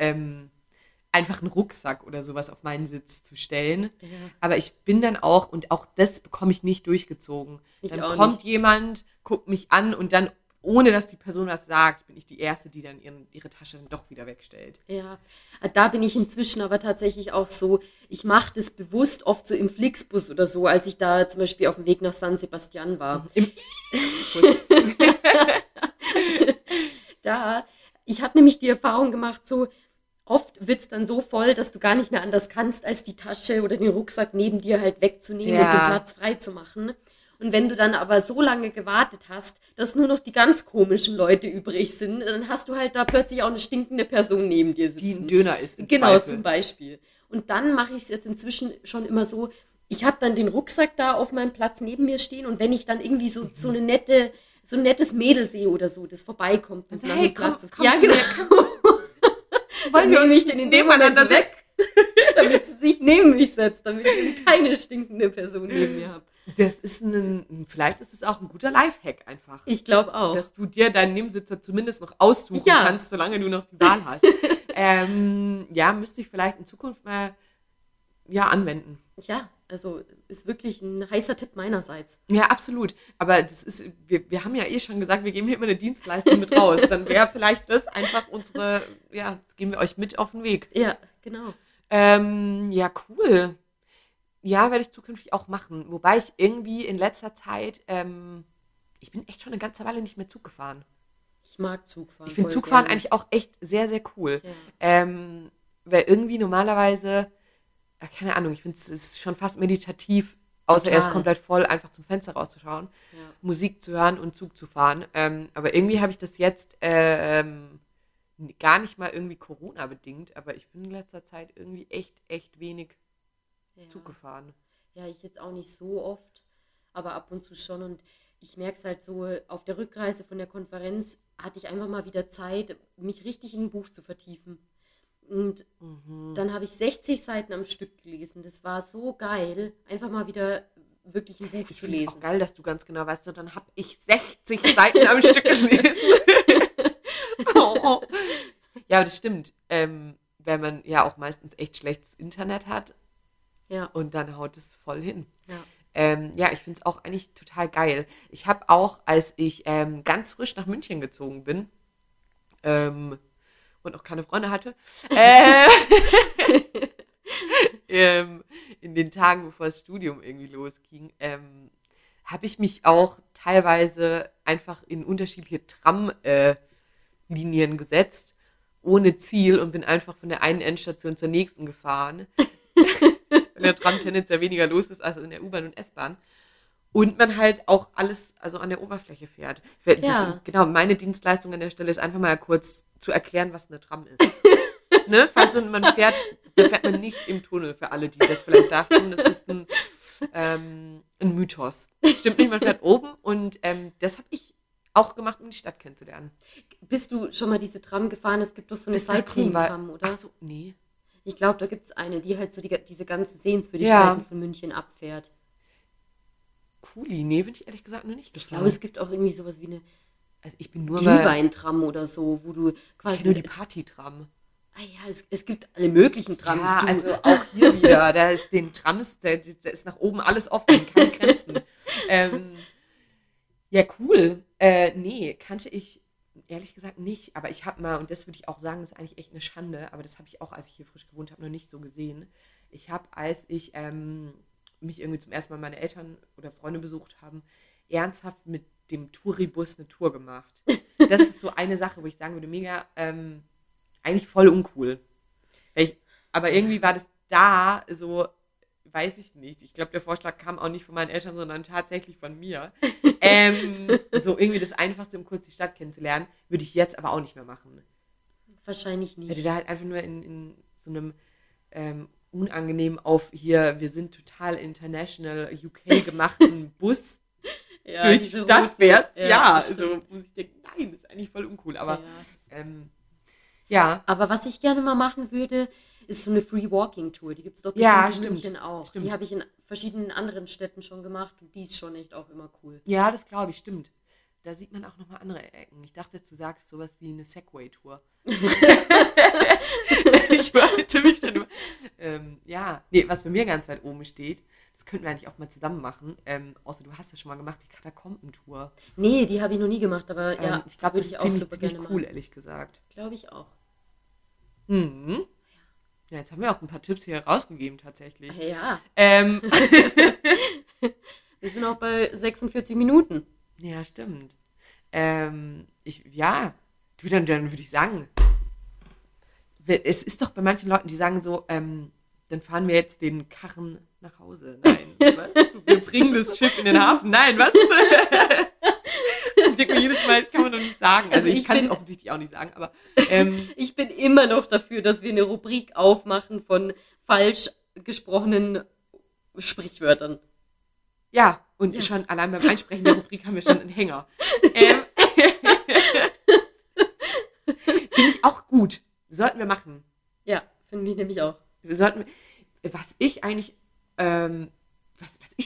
einfach einen Rucksack oder sowas auf meinen Sitz zu stellen. Ja. Aber ich bin dann auch, und auch das bekomme ich nicht durchgezogen. Dann kommt jemand, guckt mich an und dann, ohne dass die Person was sagt, bin ich die Erste, die dann ihre Tasche dann doch wieder wegstellt. Ja, da bin ich inzwischen aber tatsächlich auch so, ich mache das bewusst oft so im Flixbus oder so, als ich da zum Beispiel auf dem Weg nach San Sebastian war. Im Bus. Ich habe nämlich die Erfahrung gemacht, so, oft wird es dann so voll, dass du gar nicht mehr anders kannst, als die Tasche oder den Rucksack neben dir halt wegzunehmen und den Platz frei zu machen. Und wenn du dann aber so lange gewartet hast, dass nur noch die ganz komischen Leute übrig sind, dann hast du halt da plötzlich auch eine stinkende Person neben dir sitzen. Die ein Döner ist im Zweifel. Genau, zum Beispiel. Und dann mache ich es jetzt inzwischen schon immer so, ich habe dann den Rucksack da auf meinem Platz neben mir stehen, und wenn ich dann irgendwie so ein nettes Mädel sehe oder so, das vorbeikommt. Dann sag, hey, komm ja, genau. Wollen wir nicht in dem Moment weg, damit sie sich neben mich setzt, damit ich keine stinkende Person neben mir habe. Das ist vielleicht ist es auch ein guter Lifehack einfach. Ich glaube auch. Dass du dir deinen Nebensitzer zumindest noch aussuchen kannst, solange du noch die Wahl hast. Müsste ich vielleicht in Zukunft mal anwenden. Ja, also ist wirklich ein heißer Tipp meinerseits. Ja, absolut. Aber das ist, wir haben ja eh schon gesagt, wir geben hier immer eine Dienstleistung mit raus. Dann wäre vielleicht das einfach unsere, das geben wir euch mit auf den Weg. Ja, genau. Cool. Ja, werde ich zukünftig auch machen. Wobei ich irgendwie in letzter Zeit, ich bin echt schon eine ganze Weile nicht mehr Zug gefahren. Ich mag Zugfahren. Ich finde Zugfahren eigentlich auch echt sehr, sehr cool. Ja. Weil irgendwie normalerweise... Keine Ahnung, ich finde, es ist schon fast meditativ, außer er ist komplett voll, einfach zum Fenster rauszuschauen, Musik zu hören und Zug zu fahren. Aber irgendwie habe ich das jetzt gar nicht mal irgendwie Corona-bedingt, aber ich bin in letzter Zeit irgendwie echt wenig Zug gefahren. Ja, ich jetzt auch nicht so oft, aber ab und zu schon. Und ich merke es halt so, auf der Rückreise von der Konferenz hatte ich einfach mal wieder Zeit, mich richtig in ein Buch zu vertiefen. Und dann habe ich 60 Seiten am Stück gelesen. Das war so geil, einfach mal wieder wirklich ein Buch zu lesen. Ich finde es auch geil, dass du ganz genau weißt, so, dann habe ich 60 Seiten am Stück gelesen. Ja, das stimmt. Weil man ja auch meistens echt schlechtes Internet hat. Ja. Und dann haut es voll hin. Ja, ich finde es auch eigentlich total geil. Ich habe auch, als ich ganz frisch nach München gezogen bin, und auch keine Freunde hatte, in den Tagen, bevor das Studium irgendwie losging, habe ich mich auch teilweise einfach in unterschiedliche Tramlinien gesetzt, ohne Ziel, und bin einfach von der einen Endstation zur nächsten gefahren, weil der Tram tendenziell weniger los ist als in der U-Bahn und S-Bahn. Und man halt auch alles an der Oberfläche fährt. Meine Dienstleistung an der Stelle ist einfach mal kurz zu erklären, was eine Tram ist. Ne? Falls man fährt, fährt man nicht im Tunnel, für alle, die das vielleicht dachten. Das ist ein Mythos. Das stimmt nicht, man fährt oben. Und das habe ich auch gemacht, um die Stadt kennenzulernen. Bist du schon mal diese Tram gefahren? Es gibt doch so eine Sightseeing-Tram, oder? Ach so, nee. Ich glaube, da gibt es eine, die halt so diese ganzen Sehenswürdigkeiten von München abfährt. Cooli, nee, bin ich ehrlich gesagt noch nicht gefahren. Ich glaube, es gibt auch irgendwie sowas wie eine Glühweintram oder so, wo du quasi... Ich kenne nur die Partytram. ah ja, es gibt alle möglichen Trams. Ja, also auch hier wieder, da ist den Trams, da ist nach oben alles offen, keine Grenzen. Ja, cool. Nee, kannte ich ehrlich gesagt nicht, aber ich habe mal, und das würde ich auch sagen, das ist eigentlich echt eine Schande, aber das habe ich auch, als ich hier frisch gewohnt habe, noch nicht so gesehen. Ich habe, als ich mich irgendwie zum ersten Mal meine Eltern oder Freunde besucht haben, ernsthaft mit dem Touribus eine Tour gemacht. Das ist so eine Sache, wo ich sagen würde, mega, eigentlich voll uncool. Aber irgendwie war das da so, weiß ich nicht. Ich glaube, der Vorschlag kam auch nicht von meinen Eltern, sondern tatsächlich von mir. So irgendwie das Einfachste, um kurz die Stadt kennenzulernen, würde ich jetzt aber auch nicht mehr machen. Wahrscheinlich nicht. Hätte da halt einfach nur in so einem unangenehm auf hier, wir sind total international UK gemachten Bus ja, durch die Stadt fährst. Ja, so muss ich denken, nein, das ist eigentlich voll uncool. Aber ja. Ja. Aber was ich gerne mal machen würde, ist so eine Free-Walking-Tour. Die gibt es doch bestimmt in München auch. Stimmt. Die habe ich in verschiedenen anderen Städten schon gemacht und die ist schon echt auch immer cool. Ja, das glaube ich, stimmt. Da sieht man auch nochmal andere Ecken. Ich dachte, du sagst sowas wie eine Segway-Tour. Ich wollte mich dann... ja, nee, was bei mir ganz weit oben steht, das könnten wir eigentlich auch mal zusammen machen. Außer du hast ja schon mal gemacht, die Katakomben-Tour. Nee, die habe ich noch nie gemacht, aber ja, ich glaube, das ist ziemlich cool, ehrlich gesagt. Glaube ich auch. Mhm. Ja, jetzt haben wir auch ein paar Tipps hier rausgegeben, tatsächlich. Ach ja. Wir sind auch bei 46 Minuten. Ja, stimmt. Dann würde ich sagen, es ist doch bei manchen Leuten, die sagen so, dann fahren wir jetzt den Karren nach Hause. Nein, was? Wir bringen das Schiff in den Hafen. Nein, was? Ich denke mir jedes Mal, kann man doch nicht sagen. Also ich kann es offensichtlich auch nicht sagen, aber... ich bin immer noch dafür, dass wir eine Rubrik aufmachen von falsch gesprochenen Sprichwörtern. Ja, und schon allein beim Einsprechen der Rubrik haben wir schon einen Hänger. Finde ich auch gut. Sollten wir machen. Ja, finde ich nämlich auch. Was ich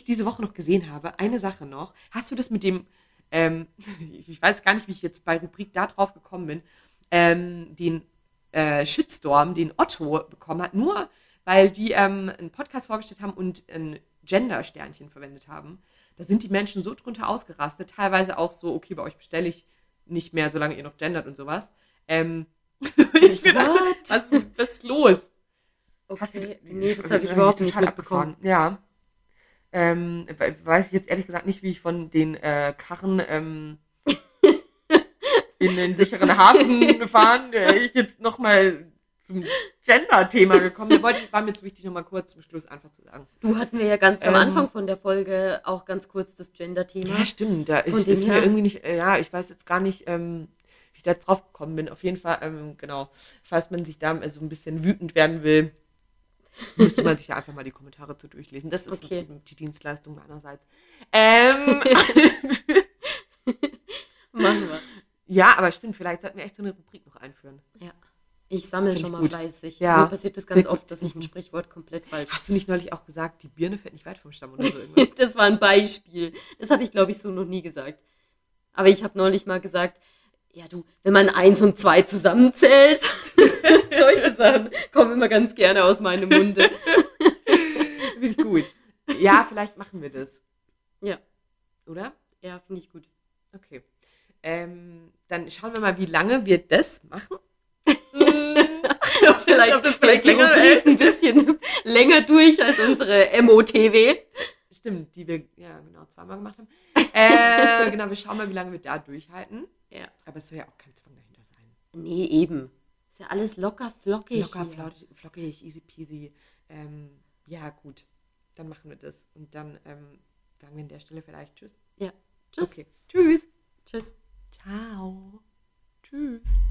diese Woche noch gesehen habe, eine Sache noch. Hast du das mit dem... ich weiß gar nicht, wie ich jetzt bei Rubrik da drauf gekommen bin, den Shitstorm, den Otto bekommen hat, nur weil die einen Podcast vorgestellt haben und ein Gender-Sternchen verwendet haben. Da sind die Menschen so drunter ausgerastet, teilweise auch so, okay, bei euch bestelle ich nicht mehr, solange ihr noch gendert und sowas. Ich mir dachte, was ist los? Okay, das habe ich überhaupt nicht mitbekommen. Ja. Weiß ich jetzt ehrlich gesagt nicht, wie ich von den Karren in den sicheren Hafen gefahren, ich jetzt nochmal zum Gender-Thema gekommen bin. War mir jetzt wichtig, nochmal kurz zum Schluss einfach zu sagen. Du hatten wir ja ganz am Anfang von der Folge auch ganz kurz das Gender-Thema. Ja, stimmt. Ich weiß jetzt gar nicht, wie ich da drauf gekommen bin. Auf jeden Fall, genau, falls man sich da so ein bisschen wütend werden will, müsste man sich ja einfach mal die Kommentare zu durchlesen. Das ist okay. Die Dienstleistung meinerseits. Machen wir. Ja, aber stimmt, vielleicht sollten wir echt so eine Rubrik noch einführen. Ja. Ich sammle schon mal fleißig. Ja. Mir passiert das ganz oft, dass ich ein Sprichwort komplett falsch. Hast du nicht neulich auch gesagt, die Birne fällt nicht weit vom Stamm oder so irgendwas? Das war ein Beispiel. Das habe ich, glaube ich, so noch nie gesagt. Aber ich habe neulich mal gesagt, ja du, wenn man 1 und 2 zusammenzählt, solche Sachen kommen immer ganz gerne aus meinem Munde. Finde ich gut. Ja, vielleicht machen wir das. Ja. Oder? Ja, finde ich gut. Okay. Dann schauen wir mal, wie lange wir das machen. Vielleicht länger ein bisschen länger durch als unsere MOTW. Stimmt, die wir zweimal gemacht haben. Wir schauen mal, wie lange wir da durchhalten. Ja. Aber es soll ja auch kein Zwang dahinter sein. Nee, eben. Ist ja alles locker flockig. Locker flockig, easy peasy. Ja, gut. Dann machen wir das. Und dann sagen wir an der Stelle vielleicht Tschüss. Ja. Tschüss. Okay. Tschüss. Tschüss. Ciao. Tschüss.